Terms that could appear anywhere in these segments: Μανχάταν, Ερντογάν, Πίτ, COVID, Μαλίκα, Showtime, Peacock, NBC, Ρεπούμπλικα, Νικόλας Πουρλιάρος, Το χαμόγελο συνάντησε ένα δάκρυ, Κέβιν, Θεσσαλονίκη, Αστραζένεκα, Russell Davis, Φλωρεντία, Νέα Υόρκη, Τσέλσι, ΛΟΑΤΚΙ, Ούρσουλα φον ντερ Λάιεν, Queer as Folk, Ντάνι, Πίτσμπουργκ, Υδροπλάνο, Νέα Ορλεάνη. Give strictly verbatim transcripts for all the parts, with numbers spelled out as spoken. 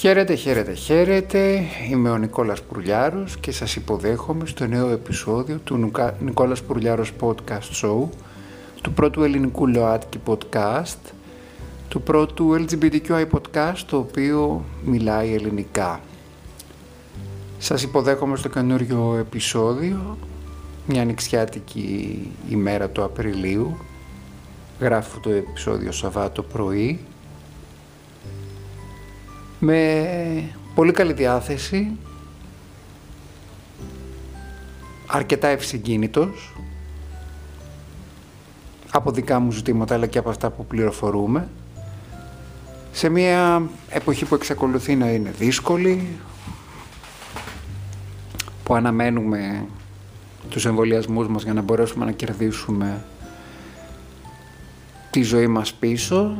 Χαίρετε, χαίρετε, χαίρετε. Είμαι ο Νικόλας Πουρλιάρος και σας υποδέχομαι στο νέο επεισόδιο του Νικόλας Πουρλιάρος Podcast Show, του πρώτου ελληνικού ΛΟΑΤΚΙ podcast, του πρώτου ελ τζι μπι τι κιου άι podcast, το οποίο μιλάει ελληνικά. Σας υποδέχομαι στο καινούριο επεισόδιο, μια ανοιξιάτικη ημέρα του Απριλίου. Γράφω το επεισόδιο Σαββάτο πρωί, με πολύ καλή διάθεση, αρκετά ευσυγκίνητος από δικά μου ζητήματα αλλά και από αυτά που πληροφορούμε, σε μια εποχή που εξακολουθεί να είναι δύσκολη, που αναμένουμε τους εμβολιασμούς μας για να μπορέσουμε να κερδίσουμε τη ζωή μας πίσω.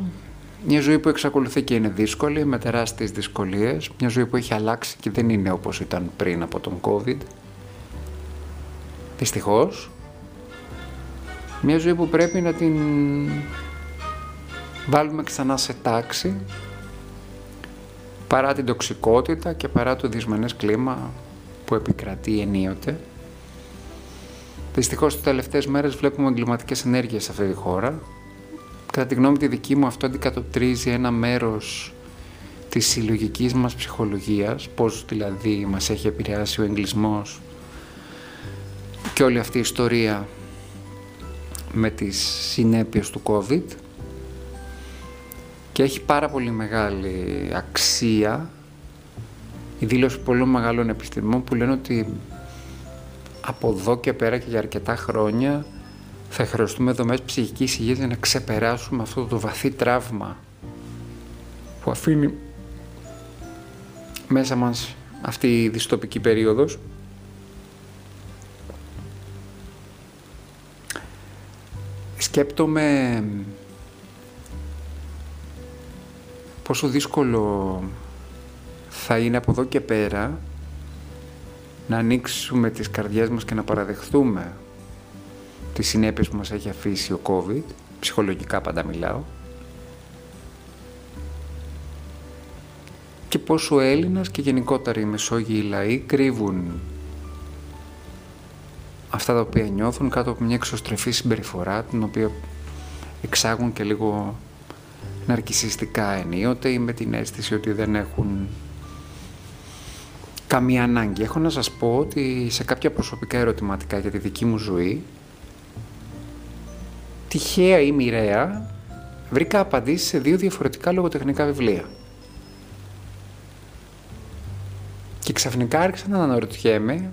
Μια ζωή που εξακολουθεί και είναι δύσκολη, με τεράστιες δυσκολίες. Μια ζωή που έχει αλλάξει και δεν είναι όπως ήταν πριν από τον COVID. Δυστυχώς. Μια ζωή που πρέπει να την βάλουμε ξανά σε τάξη, παρά την τοξικότητα και παρά το δυσμενές κλίμα που επικρατεί ενίοτε. Δυστυχώς, τις τελευταίες μέρες βλέπουμε εγκληματικές ενέργειες σε αυτή τη χώρα. Κατά τη γνώμη τη δική μου, αυτό αντικατοπτρίζει ένα μέρος της συλλογικής μας ψυχολογίας, πώς δηλαδή μας έχει επηρεάσει ο εγκλισμός και όλη αυτή η ιστορία με τις συνέπειες του COVID, και έχει πάρα πολύ μεγάλη αξία η δήλωση πολλών μεγάλων επιστημών που λένε ότι από εδώ και πέρα και για αρκετά χρόνια θα χρειαστούμε δομές ψυχικής υγείας για να ξεπεράσουμε αυτό το βαθύ τραύμα που αφήνει μέσα μας αυτή η δυστοπική περίοδος. Σκέπτομαι πόσο δύσκολο θα είναι από εδώ και πέρα να ανοίξουμε τις καρδιές μας και να παραδεχθούμε τις συνέπειες που μας έχει αφήσει ο COVID, ψυχολογικά πάντα μιλάω, και πόσο ο Έλληνας και γενικότερα οι Μεσόγειοι λαοί κρύβουν αυτά τα οποία νιώθουν κάτω από μια εξωστρεφή συμπεριφορά, την οποία εξάγουν και λίγο ναρκισιστικά ενίοτε, ή με την αίσθηση ότι δεν έχουν καμία ανάγκη. Έχω να σας πω ότι σε κάποια προσωπικά ερωτηματικά για τη δική μου ζωή, τυχαία ή μοιραία, βρήκα απαντήσεις σε δύο διαφορετικά λογοτεχνικά βιβλία. Και ξαφνικά άρχισα να αναρωτιέμαι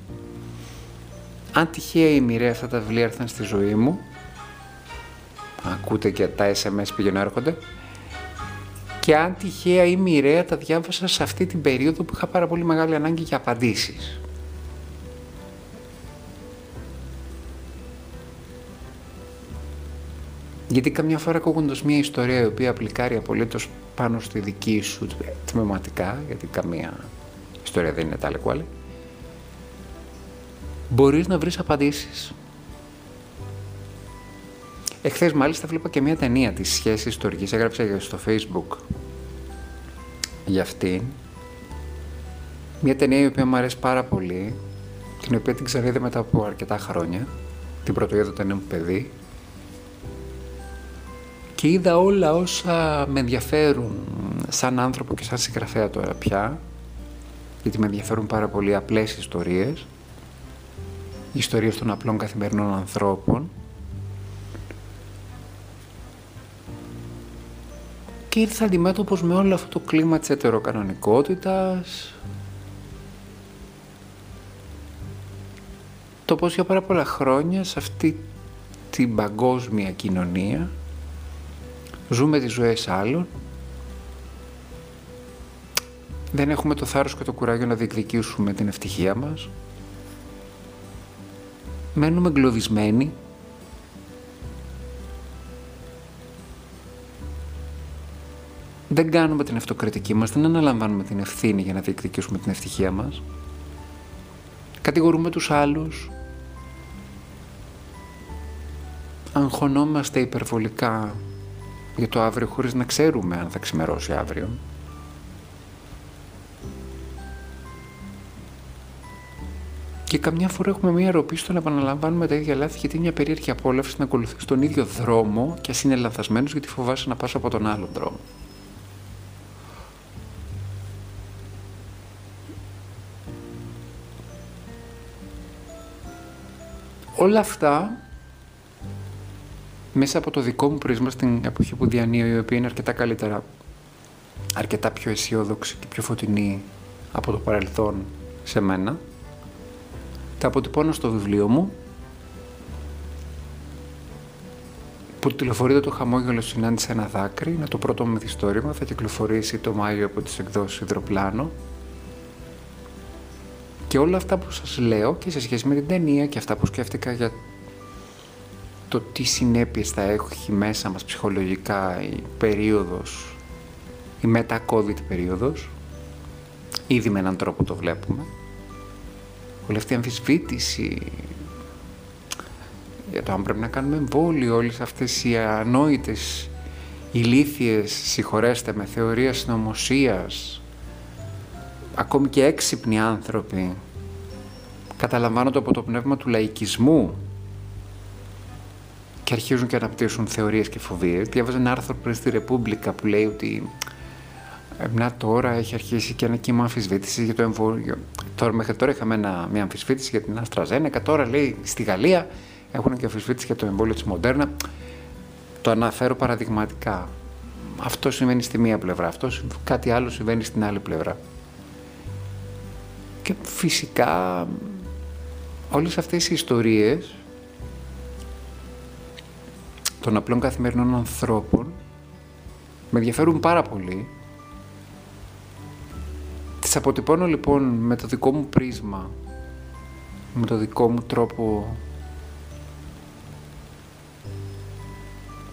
αν τυχαία ή μοιραία αυτά τα βιβλία έρθαν στη ζωή μου. Ακούτε και τα ες εμ ες πηγαίνουν έρχονται. Και αν τυχαία ή μοιραία τα διάβασα σε αυτή την περίοδο που είχα πάρα πολύ μεγάλη ανάγκη για απαντήσεις. Γιατί καμιά φορά, ακούγοντας μια ιστορία η οποία απλικάρει απολύτως πάνω στη δική σου τμηματικά, γιατί καμία ιστορία δεν είναι τάλε κουάλε, μπορείς να βρεις απαντήσεις. Εχθές μάλιστα βλέπα και μια ταινία της σχέσης τουρκής, έγραψα στο Facebook για αυτήν. Μια ταινία η οποία μου αρέσει πάρα πολύ, την οποία την ξαναείδα μετά από αρκετά χρόνια, την πρωτοείδα του νέου παιδί. Και είδα όλα όσα με ενδιαφέρουν σαν άνθρωπο και σαν συγγραφέα τώρα πια, γιατί με ενδιαφέρουν πάρα πολύ απλές ιστορίες, ιστορίες των απλών καθημερινών ανθρώπων. Και ήρθα αντιμέτωπος με όλο αυτό το κλίμα της ετεροκανονικότητας, το πως για πάρα πολλά χρόνια σε αυτή την παγκόσμια κοινωνία ζούμε τις ζωές άλλων, δεν έχουμε το θάρρος και το κουράγιο να διεκδικήσουμε την ευτυχία μας, μένουμε εγκλωβισμένοι, δεν κάνουμε την αυτοκριτική μας, δεν αναλαμβάνουμε την ευθύνη για να διεκδικήσουμε την ευτυχία μας, κατηγορούμε τους άλλους, αγχωνόμαστε υπερβολικά για το αύριο χωρίς να ξέρουμε αν θα ξημερώσει αύριο. Και καμιά φορά έχουμε μία ροπή στο να επαναλαμβάνουμε τα ίδια λάθη, γιατί είναι μια περίεργη απόλαυση να ακολουθείς τον ίδιο δρόμο και ας είναι λανθασμένος, γιατί φοβάσαι να πας από τον άλλον δρόμο. Όλα αυτά μέσα από το δικό μου πρίσμα στην εποχή που διανύω, η οποία είναι αρκετά καλύτερα, αρκετά πιο αισιόδοξη και πιο φωτεινή από το παρελθόν σε μένα. Τα αποτυπώνω στο βιβλίο μου, που τηλεφορείται «Το χαμόγελο συνάντησε ένα δάκρυ», είναι το πρώτο μου μυθιστόρημα, θα κυκλοφορήσει το Μάιο από τις εκδόσεις Υδροπλάνο. Και όλα αυτά που σας λέω και σε σχέση με την ταινία και αυτά που σκέφτηκα για το τι συνέπειες θα έχει μέσα μας ψυχολογικά η περίοδος, η μετά-COVID περίοδος, ήδη με έναν τρόπο το βλέπουμε. Όλη αυτή η αμφισβήτηση για το αν πρέπει να κάνουμε εμβόλιο, όλες αυτές οι ανόητες, ηλίθιες, συγχωρέστε με, θεωρίες συνωμοσίας, ακόμη και έξυπνοι άνθρωποι καταλαμβάνονται από το πνεύμα του λαϊκισμού και αρχίζουν και αναπτύσσουν θεωρίες και φοβίες. Διάβαζα ένα άρθρο πριν στη Ρεπούμπλικα που λέει ότι να τώρα έχει αρχίσει και ένα κύμα αμφισβήτησης για το εμβόλιο. Τώρα, μέχρι τώρα είχαμε ένα, μια αμφισβήτηση για την Αστραζένεκα, τώρα λέει στη Γαλλία έχουν και αμφισβήτηση για το εμβόλιο της Μοντέρνα. Το αναφέρω παραδειγματικά. Αυτό συμβαίνει στη μία πλευρά, αυτό, κάτι άλλο συμβαίνει στην άλλη πλευρά. Και φυσικά όλες αυτές οι ιστορίες των απλών καθημερινών ανθρώπων με ενδιαφέρουν πάρα πολύ. Τις αποτυπώνω λοιπόν με το δικό μου πρίσμα, με το δικό μου τρόπο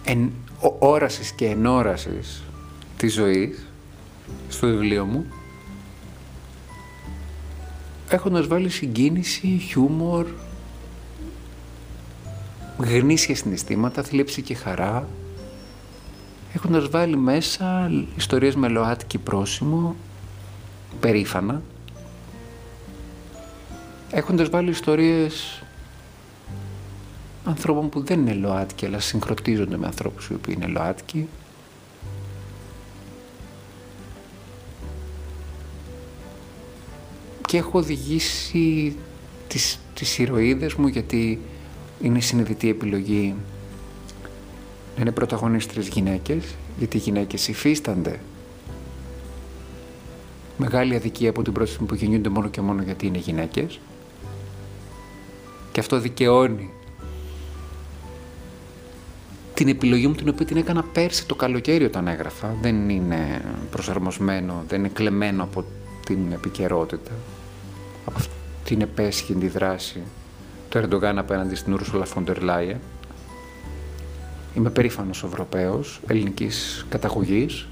εν, ο, όρασης και ενόρασης της ζωής στο βιβλίο μου, έχοντας βάλει συγκίνηση, χιούμορ, γνήσια συναισθήματα, θλίψη και χαρά, έχοντας βάλει μέσα ιστορίες με ΛΟΑΤΚΙ πρόσημο, περήφανα, έχοντας βάλει ιστορίες ανθρώπων που δεν είναι ΛΟΑΤΚΙ αλλά συγχρονίζονται με ανθρώπους οι οποίοι είναι ΛΟΑΤΚΙ, και έχω οδηγήσει τις, τις ηρωίδες μου, γιατί είναι συνειδητή επιλογή να είναι πρωταγωνίστρες γυναίκες, γιατί οι γυναίκες υφίστανται μεγάλη αδικία από την πρώτη στιγμή που γεννιούνται μόνο και μόνο γιατί είναι γυναίκες, και αυτό δικαιώνει την επιλογή μου, την οποία την έκανα πέρσι το καλοκαίρι όταν έγραφα. Δεν είναι προσαρμοσμένο, δεν είναι κλεμμένο από την επικαιρότητα, από αυτή την επέσχυντη δράση του Ερντογάν απέναντι στην Ούρσουλα φον ντερ Λάιεν. Είμαι περήφανος Ευρωπαίος, ελληνικής καταγωγής,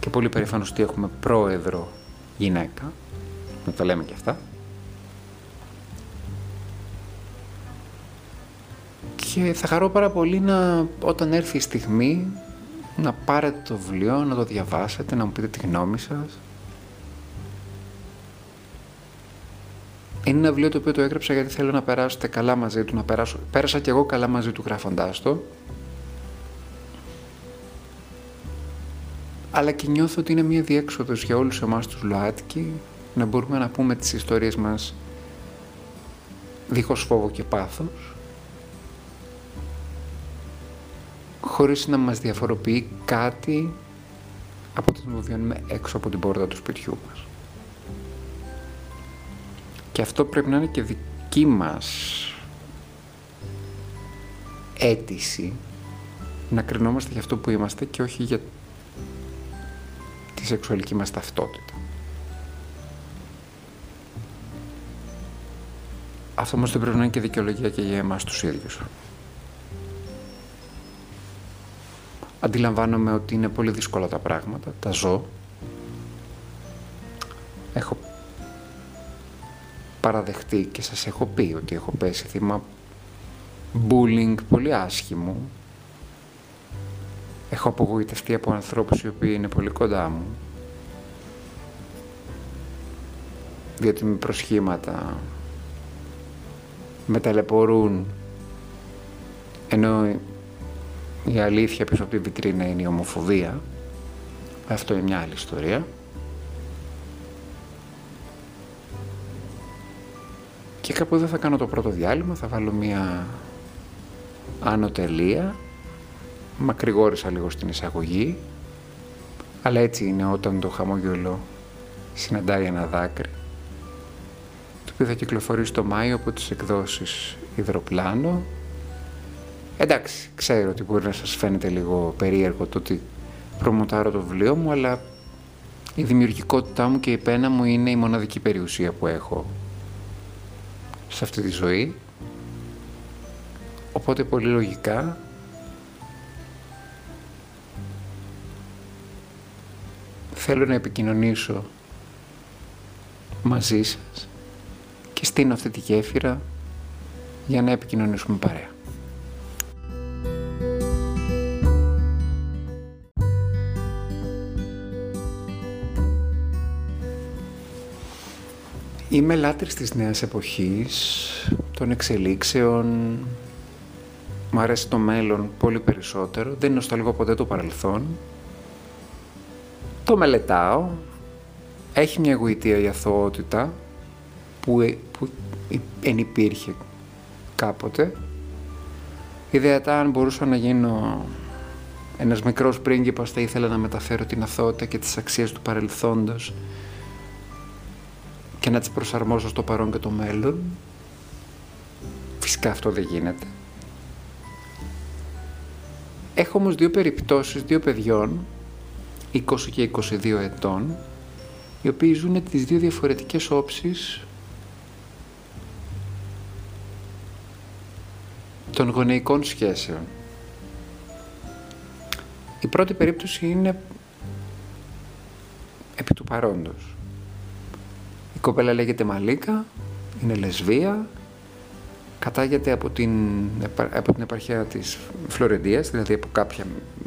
και πολύ περήφανος ότι έχουμε πρόεδρο γυναίκα, να τα λέμε και αυτά. Και θα χαρώ πάρα πολύ να, όταν έρθει η στιγμή, να πάρετε το βιβλίο, να το διαβάσετε, να μου πείτε τη γνώμη σας. Είναι ένα βιβλίο το οποίο το έγραψα γιατί θέλω να περάσετε καλά μαζί του, να περάσω, πέρασα κι εγώ καλά μαζί του γράφοντάς το. Αλλά και νιώθω ότι είναι μία διέξοδος για όλους εμάς τους ΛΟΑΤΚΙ, να μπορούμε να πούμε τις ιστορίες μας δίχως φόβο και πάθος, χωρίς να μας διαφοροποιεί κάτι από το που βιώνουμε έξω από την πόρτα του σπιτιού μας. Και αυτό πρέπει να είναι και δική μας αίτηση, να κρινόμαστε για αυτό που είμαστε και όχι για τη σεξουαλική μας ταυτότητα. Αυτό όμως δεν πρέπει να είναι και δικαιολογία και για εμάς τους ίδιους. Αντιλαμβάνομαι ότι είναι πολύ δύσκολα τα πράγματα, τα ζω. Έχω παραδεχτεί και σας έχω πει ότι έχω πέσει θύμα bullying πολύ άσχημο. Έχω απογοητευτεί από ανθρώπους οι οποίοι είναι πολύ κοντά μου, διότι με προσχήματα με ταλαιπωρούν, ενώ η αλήθεια πίσω από τη βιτρίνα είναι η ομοφοβία. Αυτό είναι μια άλλη ιστορία. Και κάπου εδώ θα κάνω το πρώτο διάλειμμα, θα βάλω μια άνω τελεία. Μακρηγόρησα λίγο στην εισαγωγή, αλλά έτσι είναι όταν το χαμόγελο συναντάει ένα δάκρυ, το οποίο θα κυκλοφορεί στο Μάιο από τις εκδόσεις Υδροπλάνο. Εντάξει, ξέρω ότι μπορεί να σας φαίνεται λίγο περίεργο το ότι προμοτάρω το βιβλίο μου, αλλά η δημιουργικότητά μου και η πένα μου είναι η μοναδική περιουσία που έχω σε αυτή τη ζωή. Οπότε πολύ λογικά θέλω να επικοινωνήσω μαζί σας και στείνω αυτή τη γέφυρα για να επικοινωνήσουμε παρέα. Είμαι λάτρης της νέας εποχής, των εξελίξεων. Μου αρέσει το μέλλον πολύ περισσότερο. Δεν νοσταλγώ ποτέ το παρελθόν. Το μελετάω. Έχει μια γοητεία η αθωότητα που, που ενυπήρχε κάποτε. Ιδεατά, αν μπορούσα να γίνω ένας μικρός πρίγκιπας, θα ήθελα να μεταφέρω την αθωότητα και τις αξίες του παρελθόντος και να τις προσαρμόσω στο παρόν και το μέλλον. Φυσικά αυτό δεν γίνεται. Έχω όμως δύο περιπτώσεις, δύο παιδιών, είκοσι και είκοσι δύο ετών, οι οποίοι ζουν τις δύο διαφορετικές όψεις των γονεϊκών σχέσεων. Η πρώτη περίπτωση είναι επί του παρόντος. Η κοπέλα λέγεται Μαλίκα, είναι λεσβία, κατάγεται από την, από την επαρχία της Φλωρεντίας, δηλαδή από κάποια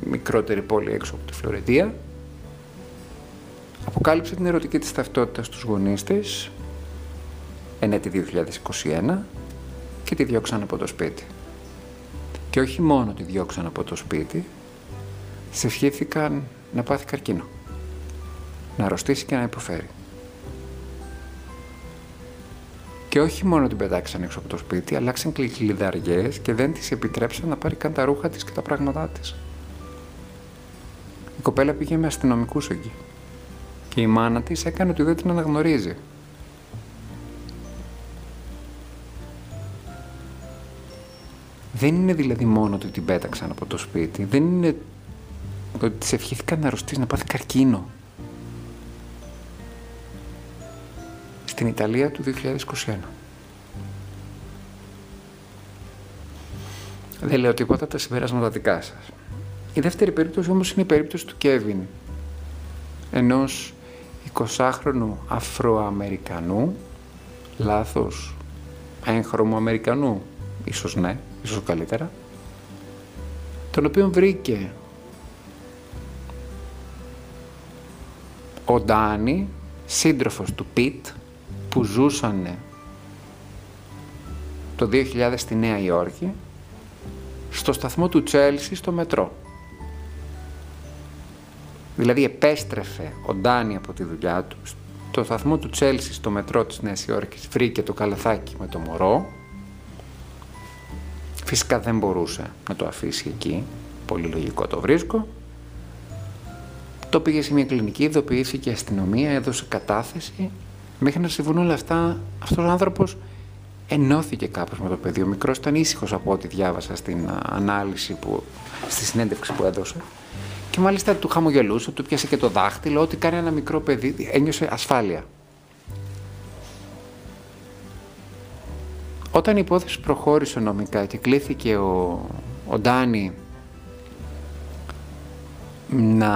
μικρότερη πόλη έξω από τη Φλωρεντία. Αποκάλυψε την ερωτική της ταυτότητα στους γονείς της εν έτη δύο χιλιάδες είκοσι ένα και τη διώξαν από το σπίτι. Και όχι μόνο τη διώξαν από το σπίτι, της ευχήθηκαν να πάθει καρκίνο, να αρρωστήσει και να υποφέρει. Και όχι μόνο την πετάξαν έξω από το σπίτι, αλλάξαν κλειδαριές και δεν της επιτρέψαν να πάρει καν τα ρούχα της και τα πράγματά της. Η κοπέλα πήγε με αστυνομικούς εκεί και η μάνα της έκανε ότι δεν την αναγνωρίζει. Δεν είναι δηλαδή μόνο ότι την πέταξαν από το σπίτι, δεν είναι ότι της ευχήθηκαν να αρρωστήσει, να πάθει καρκίνο. Στην Ιταλία του δύο χιλιάδες είκοσι ένα. Δεν λέω τίποτα, τα συμπεράσματα δικά σας. Η δεύτερη περίπτωση όμως είναι η περίπτωση του Κέβιν, ενός εικοσάχρονου Αφροαμερικανού, λάθος, έγχρωμου Αμερικανού, ίσως ναι, ίσως καλύτερα, τον οποίον βρήκε ο Ντάνι, σύντροφος του Πίτ, που ζούσανε το δύο χιλιάδες στη Νέα Υόρκη, στο σταθμό του Τσέλσι στο μετρό. Δηλαδή επέστρεφε ο Ντάνι από τη δουλειά του, στο σταθμό του Τσέλσι στο μετρό της Νέας Υόρκης βρήκε το καλαθάκι με το μωρό. Φυσικά δεν μπορούσε να το αφήσει εκεί, πολύ λογικό το βρίσκω. Το πήγε σε μια κλινική, ειδοποιήθηκε η αστυνομία, έδωσε κατάθεση. Μέχρι να συμβούν όλα αυτά, αυτός ο άνθρωπος ενώθηκε κάπως με το παιδί. Ο μικρός ήταν ήσυχος από ό,τι διάβασα στην ανάλυση, που, στη συνέντευξη που έδωσε. Και μάλιστα του χαμογελούσε, του πιάσε και το δάχτυλο, ό,τι κάνει ένα μικρό παιδί, ένιωσε ασφάλεια. Όταν η υπόθεση προχώρησε νομικά και κλήθηκε ο, ο Ντάνι να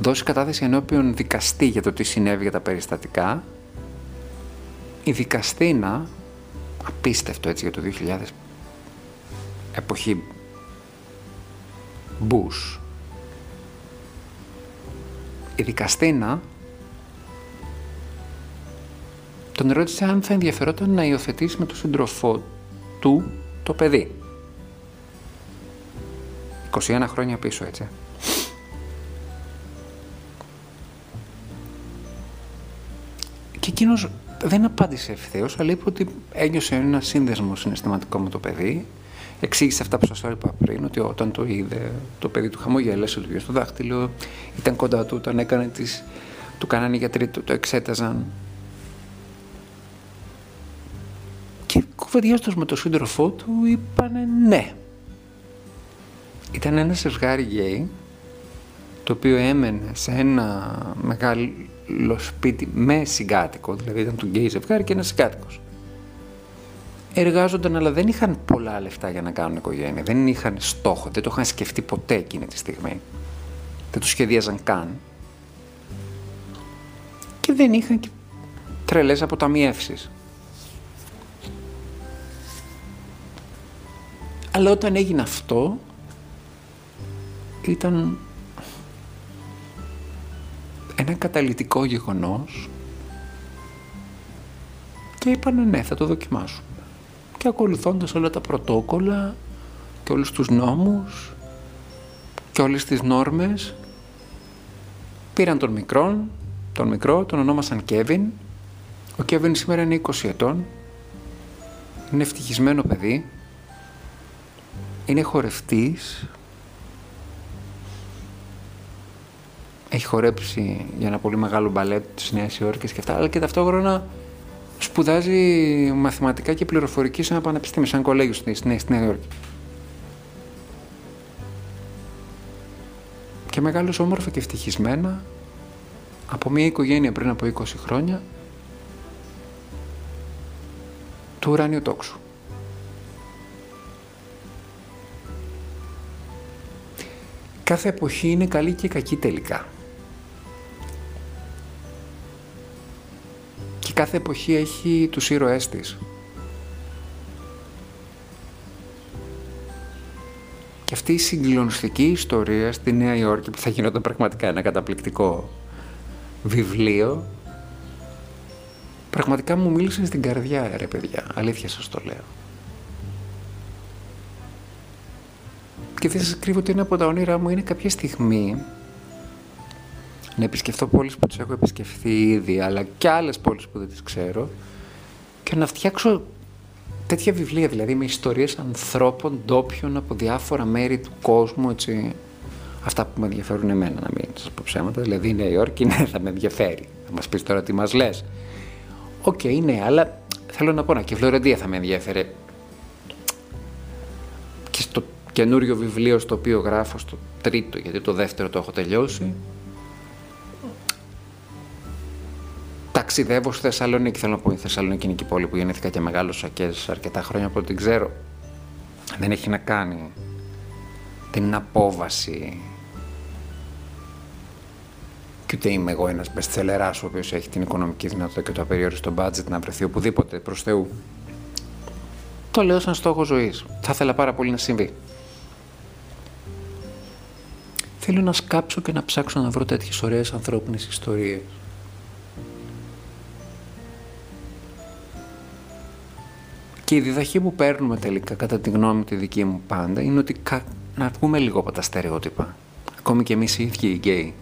δώσει κατάθεση ενώπιον δικαστή για το τι συνέβη, για τα περιστατικά. Η δικαστίνα, απίστευτο έτσι για το δύο χιλιάδες, εποχή Μπούς, η δικαστίνα τον ρώτησε αν θα ενδιαφερόταν να υιοθετήσει με τον σύντροφό του το παιδί. είκοσι ένα χρόνια πίσω, έτσι. Και εκείνος δεν απάντησε ευθέως, αλλά είπε ότι ένιωσε ένα σύνδεσμο συναισθηματικό με το παιδί. Εξήγησε αυτά που σας είπα πριν, ότι όταν το είδε το παιδί του χαμογέλασε, του πήγε στο δάχτυλο, ήταν κοντά του, όταν έκανε τις... του κάνανε οι γιατροί, το, το εξέταζαν. Και κουβεντιάζοντας με τον σύντροφό του είπανε ναι. Ήταν ένα ζευγάρι γκέι, το οποίο έμενε σε ένα μεγάλο σπίτι με συγκάτοικο, δηλαδή ήταν του γκέι ζευγάρι και ένας συγκάτοικος. Εργάζονταν, αλλά δεν είχαν πολλά λεφτά για να κάνουν οικογένεια, δεν είχαν στόχο, δεν το είχαν σκεφτεί ποτέ εκείνη τη στιγμή, δεν το σχεδίαζαν καν. Και δεν είχαν και τρελές αποταμιεύσεις. Αλλά όταν έγινε αυτό, ήταν ένα καταλυτικό γεγονός και είπαν ναι, θα το δοκιμάσουμε. Και ακολουθώντας όλα τα πρωτόκολλα και όλους τους νόμους και όλες τις νόρμες, πήραν τον μικρόν, τον μικρό, τον ονόμασαν Κέβιν. Ο Κέβιν σήμερα είναι είκοσι ετών, είναι ευτυχισμένο παιδί, είναι χορευτής, έχει χορέψει για ένα πολύ μεγάλο μπαλέ της Νέας Υόρκης και αυτά, αλλά και ταυτόχρονα σπουδάζει μαθηματικά και πληροφορική σε ένα πανεπιστήμιο, σε ένα κολέγιο στη Νέα Υόρκη. Και μεγάλος όμορφα και ευτυχισμένα, από μια οικογένεια πριν από είκοσι χρόνια, του ουράνιου τόξου. Κάθε εποχή είναι καλή και κακή τελικά. Και κάθε εποχή έχει τους ήρωές της. Και αυτή η συγκλονιστική ιστορία στη Νέα Υόρκη, που θα γινόταν πραγματικά ένα καταπληκτικό βιβλίο, πραγματικά μου μίλησε στην καρδιά, ρε παιδιά, αλήθεια σας το λέω. Και δεν σας κρύβω ότι ένα από τα όνειρά μου είναι κάποια στιγμή να επισκεφτώ πόλεις που τις έχω επισκεφθεί ήδη, αλλά και άλλες πόλεις που δεν τις ξέρω, και να φτιάξω τέτοια βιβλία, δηλαδή με ιστορίες ανθρώπων ντόπιων από διάφορα μέρη του κόσμου, έτσι. Αυτά που με ενδιαφέρουν εμένα, να μην σας πω ψέματα, δηλαδή η Νέα Υόρκη, ναι, θα με ενδιαφέρει. Θα μας πεις τώρα τι μας λες. Οκ, okay, ναι, αλλά θέλω να πω, να, και η Φλωρεντία θα με ενδιαφέρει. Και στο καινούριο βιβλίο στο οποίο γράφω, στο τρίτο, γιατί το δεύτερο το έχω τελειώσει, ταξιδεύω στη Θεσσαλονίκη. Θέλω να πω, η Θεσσαλονίκη είναι και η πόλη που γεννήθηκα και μεγάλωσα και αρκετά χρόνια από ό,τι την ξέρω. Δεν έχει να κάνει την απόβαση. Και ούτε είμαι εγώ ένας μπεστσελεράς ο οποίος έχει την οικονομική δυνατότητα και το απεριόριστο budget να βρεθεί οπουδήποτε, προς Θεού. Το λέω σαν στόχο ζωής. Θα ήθελα πάρα πολύ να συμβεί. Θέλω να σκάψω και να ψάξω να βρω τέτοιες ωραίες ανθρώπινες ιστορίες. Και η διδαχή που παίρνουμε τελικά, κατά τη γνώμη τη δική μου πάντα, είναι ότι κα... να βγούμε λίγο από τα στερεότυπα. Ακόμη και εμείς οι ίδιοι οι γκέι.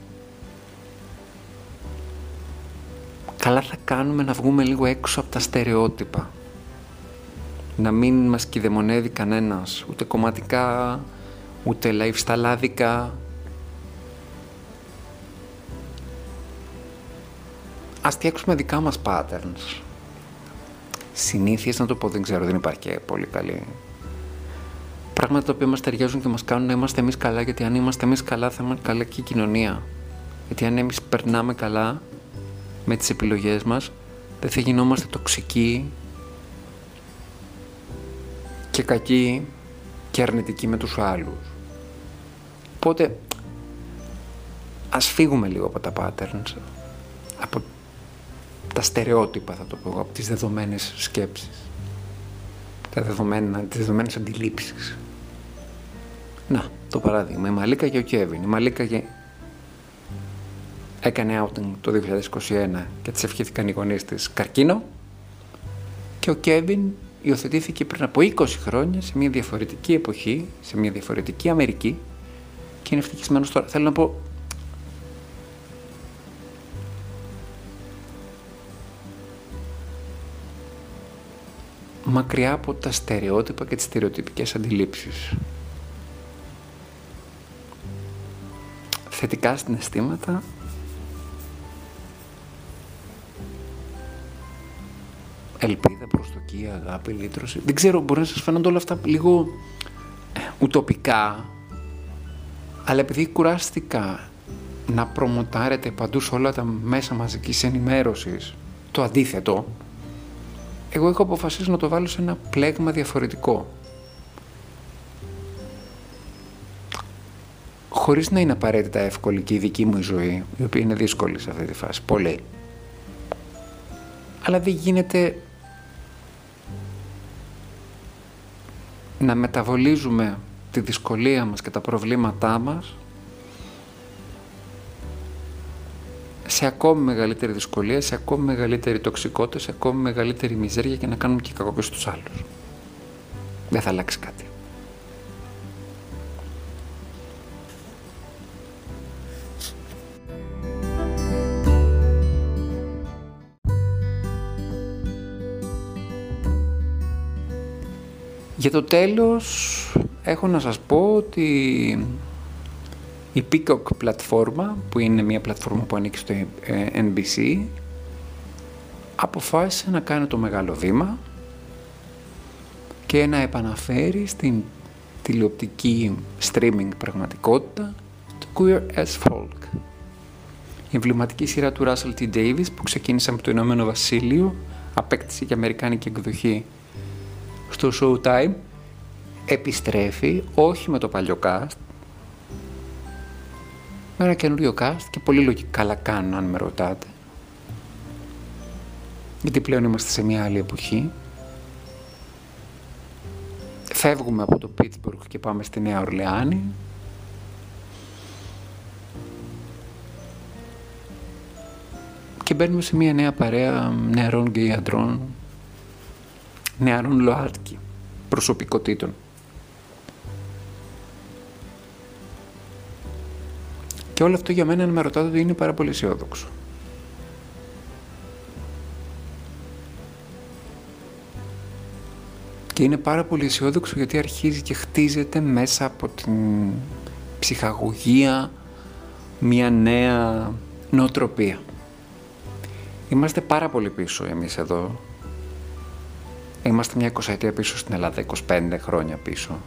Καλά θα κάνουμε να βγούμε λίγο έξω από τα στερεότυπα. Να μην μας κηδεμονεύει κανένας, ούτε κομματικά, ούτε lifestyle-άδικα. Ας φτιάξουμε δικά μας patterns. Συνήθειες, να το πω, δεν ξέρω, δεν υπάρχει και πολύ καλή. Πράγματα τα οποία μας ταιριάζουν και μας κάνουν να είμαστε εμείς καλά, γιατί αν είμαστε εμείς καλά θα είμαστε καλά και η κοινωνία. Γιατί αν εμείς περνάμε καλά με τις επιλογές μας, δεν θα γινόμαστε τοξικοί και κακοί και αρνητικοί με τους άλλους. Οπότε ας φύγουμε λίγο από τα patterns, από τα στερεότυπα, θα το πω, από τις δεδομένες σκέψεις, τα δεδομένα, τις δεδομένες αντιλήψεις. Να, το παράδειγμα, η Μαλίκα και ο Κέβιν. Η Μαλίκα και... έκανε outing το δύο χιλιάδες είκοσι ένα και της ευχήθηκαν οι γονείς της καρκίνο Και ο Κέβιν υιοθετήθηκε πριν από είκοσι χρόνια σε μια διαφορετική εποχή, σε μια διαφορετική Αμερική και είναι ευτυχισμένος τώρα. Θέλω να πω... μακριά από τα στερεότυπα και τις στερεοτυπικές αντιλήψεις. Θετικά συναισθήματα, ελπίδα, προσδοκία, αγάπη, λύτρωση. Δεν ξέρω, μπορεί να σας φαίνονται όλα αυτά λίγο ουτοπικά, αλλά επειδή κουράστηκα να προμοτάρετε παντού σε όλα τα μέσα μαζικής ενημέρωσης το αντίθετο, εγώ έχω αποφασίσει να το βάλω σε ένα πλέγμα διαφορετικό. Χωρίς να είναι απαραίτητα εύκολη και η δική μου η ζωή, η οποία είναι δύσκολη σε αυτή τη φάση, πολύ. Αλλά δεν γίνεται να μεταβολίζουμε τη δυσκολία μας και τα προβλήματά μας σε ακόμη μεγαλύτερη δυσκολία, σε ακόμη μεγαλύτερη τοξικότητα, σε ακόμη μεγαλύτερη μιζέρια και να κάνουμε και κακό και στους άλλους. Δεν θα αλλάξει κάτι. Για το τέλος, έχω να σας πω ότι η Peacock πλατφόρμα, που είναι μια πλατφόρμα που ανήκει στο εν μπι σι, αποφάσισε να κάνει το μεγάλο βήμα και να επαναφέρει στην τηλεοπτική streaming πραγματικότητα το Queer as Folk. Η εμβληματική σειρά του Russell τι Davis, που ξεκίνησε από το Ηνωμένο Βασίλειο, απέκτησε και αμερικάνικη εκδοχή στο Showtime, επιστρέφει όχι με το παλιό cast, με ένα καινούριο cast και πολύ λογικά καλά κάνουν αν με ρωτάτε, γιατί πλέον είμαστε σε μια άλλη εποχή. Φεύγουμε από το Πίτσμπουργκ και πάμε στη Νέα Ορλεάνη. Και μπαίνουμε σε μια νέα παρέα νεαρών και αντρών, νεαρών ΛΟΑΤΚΙ προσωπικότητων. Και όλο αυτό για μένα, αν με ρωτάτε, ότι είναι πάρα πολύ αισιόδοξο. Και είναι πάρα πολύ αισιόδοξο γιατί αρχίζει και χτίζεται μέσα από την ψυχαγωγία μια νέα νοοτροπία. Είμαστε πάρα πολύ πίσω εμείς εδώ. Είμαστε μια εικοσαετία πίσω στην Ελλάδα, είκοσι πέντε χρόνια πίσω.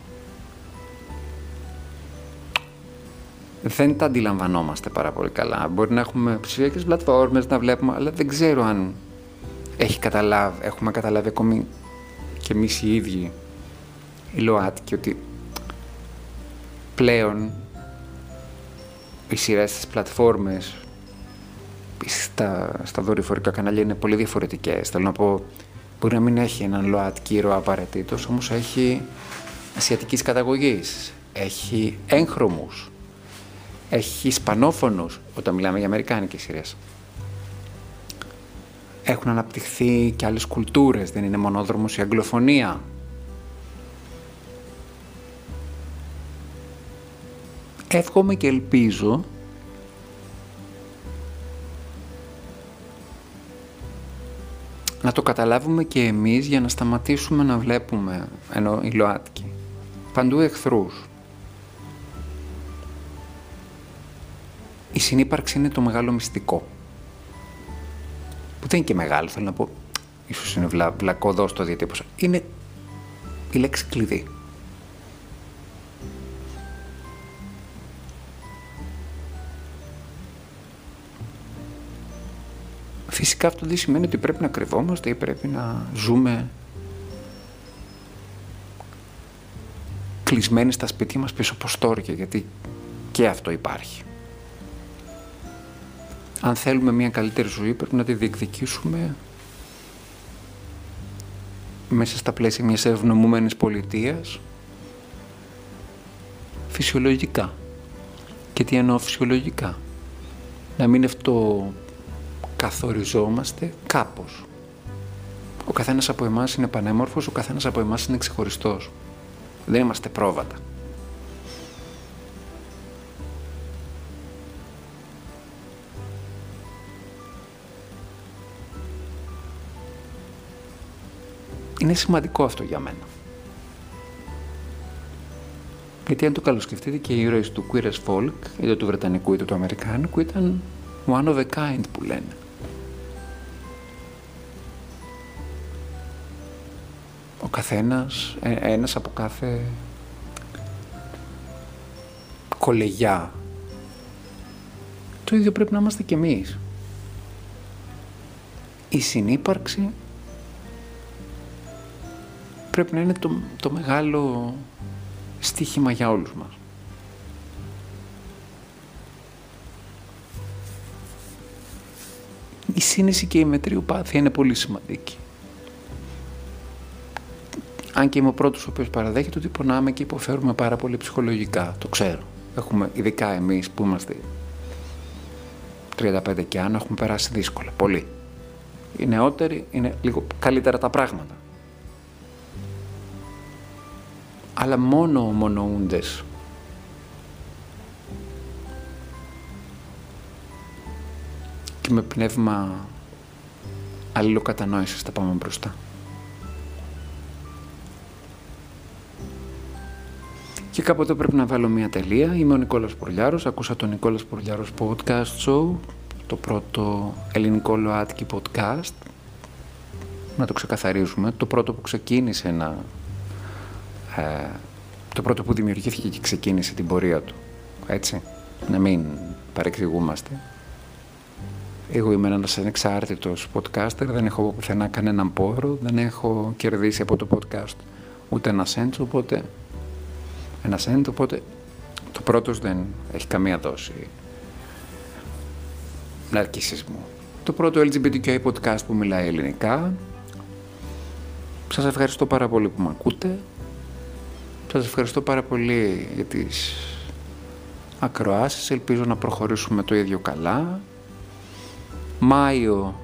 Δεν τα αντιλαμβανόμαστε πάρα πολύ καλά. Μπορεί να έχουμε ψηφιακές πλατφόρμες, να βλέπουμε, αλλά δεν ξέρω αν έχει καταλάβει, έχουμε καταλάβει ακόμη και εμείς οι ίδιοι οι ΛΟΑΤΚΙ, ότι πλέον οι σειρές στις πλατφόρμες, στα, στα δορυφορικά κανάλια είναι πολύ διαφορετικές. Θέλω να πω, μπορεί να μην έχει έναν ΛΟΑΤΚΙ ήρωα απαραίτητος, όμως έχει ασιατικής καταγωγής, έχει έγχρωμους, έχει ισπανόφωνους, όταν μιλάμε για αμερικάνικες σειρές. Έχουν αναπτυχθεί και άλλες κουλτούρες, δεν είναι μονόδρομος η αγγλοφωνία. Εύχομαι και ελπίζω να το καταλάβουμε και εμείς για να σταματήσουμε να βλέπουμε, ενώ οι ΛΟΑΤΚΙ, παντού εχθρούς. Η συνύπαρξη είναι το μεγάλο μυστικό. Που δεν είναι και μεγάλο, θέλω να πω, ίσως είναι βλα, βλακωδός το διατύπωσα. Είναι η λέξη κλειδί. Φυσικά αυτό δεν σημαίνει ότι πρέπει να κρυβόμαστε ή πρέπει να ζούμε κλεισμένοι στα σπίτια μας πίσω από στόρια, γιατί και αυτό υπάρχει. Αν θέλουμε μια καλύτερη ζωή, πρέπει να τη διεκδικήσουμε μέσα στα πλαίσια μιας ευνομούμενης πολιτείας, φυσιολογικά. Και τι εννοώ φυσιολογικά? Να μην ευτοκαθοριζόμαστε κάπως. Ο καθένας από εμάς είναι πανέμορφος, ο καθένας από εμάς είναι ξεχωριστός. Δεν είμαστε πρόβατα. Είναι σημαντικό αυτό για μένα. Γιατί αν το καλοσκεφτείτε και οι ήρωες του Queer as Folk, είτε του Βρετανικού είτε του Αμερικάνικου, ήταν one of a kind που λένε. Ο καθένας, ένας από κάθε κολεγιά. Το ίδιο πρέπει να είμαστε κι εμείς. Η συνύπαρξη πρέπει να είναι το, το μεγάλο στοίχημα για όλους μας. Η σύνεση και η μετριοπάθεια είναι πολύ σημαντική. Αν και είμαι ο πρώτος ο οποίος παραδέχεται ότι πονάμε και υποφέρουμε πάρα πολύ ψυχολογικά, το ξέρω. Έχουμε, ειδικά εμείς που είμαστε τριάντα πέντε και άνω, έχουμε περάσει δύσκολα, πολύ. Οι νεότεροι είναι λίγο καλύτερα τα πράγματα. Αλλά μόνο ομονοούντες και με πνεύμα αλληλοκατανόησης θα πάμε μπροστά. Και κάποτε πρέπει να βάλω μια τελεία. Είμαι ο Νικόλας Πουρλιάρος, ακούσα τον Νικόλας Πουρλιάρος Podcast Show, το πρώτο ελληνικό ΛΟΑΤΚΙ podcast. Να το ξεκαθαρίζουμε, το πρώτο που ξεκίνησε να... Ε, το πρώτο που δημιουργήθηκε και ξεκίνησε την πορεία του, έτσι, να μην παρεξηγούμαστε. Εγώ είμαι ένας ανεξάρτητος podcaster, δεν έχω πουθενά κανέναν πόρο, δεν έχω κερδίσει από το podcast ούτε ένα cent, οπότε, ένα cent, οπότε το πρώτος δεν έχει καμία δόση ναρκισισμού. Το πρώτο ελ τζι μπι τι κιου άι podcast που μιλάει ελληνικά. Σας ευχαριστώ πάρα πολύ που με ακούτε. Σας ευχαριστώ πάρα πολύ για τις ακροάσεις, ελπίζω να προχωρήσουμε το ίδιο καλά. Μάιο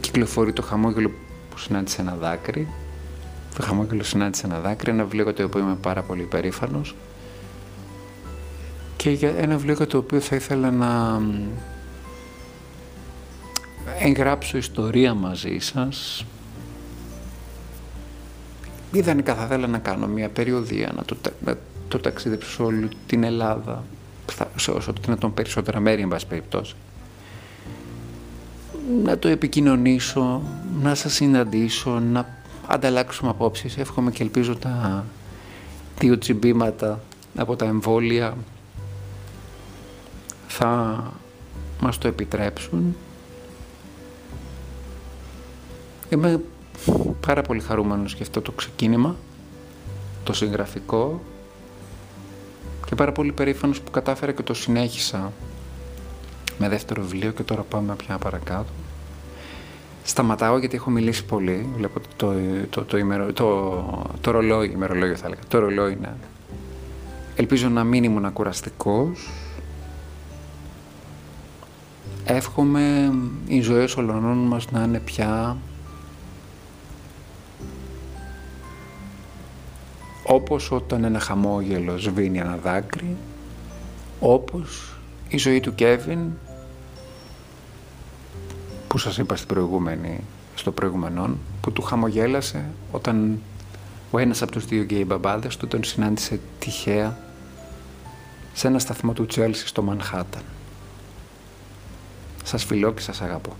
κυκλοφορεί το χαμόγελο που συνάντησε ένα δάκρυ. Το χαμόγελο συνάντησε ένα δάκρυ, ένα βιβλίο για το οποίο είμαι πάρα πολύ περήφανος. Και για ένα βιβλίο για το οποίο θα ήθελα να εγγράψω ιστορία μαζί σας. Ιδανικά θα ήθελα να κάνω μια περιοδία, να το, να το ταξίδεψω σε όλη την Ελλάδα, σε όσο το δυνατόν περισσότερα μέρη, εν πάση περιπτώσει. Να το επικοινωνήσω, να σας συναντήσω, να ανταλλάξουμε απόψεις. Εύχομαι και ελπίζω τα δύο τσιμπήματα από τα εμβόλια θα μας το επιτρέψουν. Είμαι πάρα πολύ χαρούμενος για αυτό το ξεκίνημα, το συγγραφικό, και πάρα πολύ περήφανος που κατάφερα και το συνέχισα με δεύτερο βιβλίο και τώρα πάμε πια παρακάτω. Σταματάω γιατί έχω μιλήσει πολύ, βλέπω το, το, το, ημερο, το, το ρολόι, ημερολόγιο θα έλεγα, το ρολόι είναι. Ελπίζω να μην ήμουν ακουραστικός. Εύχομαι οι ζωές όλων μας να είναι πια όπως όταν ένα χαμόγελο σβήνει ένα δάκρυ, όπως η ζωή του Κέβιν, που σας είπα στην προηγούμενη, στο προηγούμενο, που του χαμογέλασε όταν ο ένας από τους δύο γκέι μπαμπάδες του τον συνάντησε τυχαία σε ένα σταθμό του Τσέλσι στο Μανχάταν. Σας φιλώ και σας αγαπώ.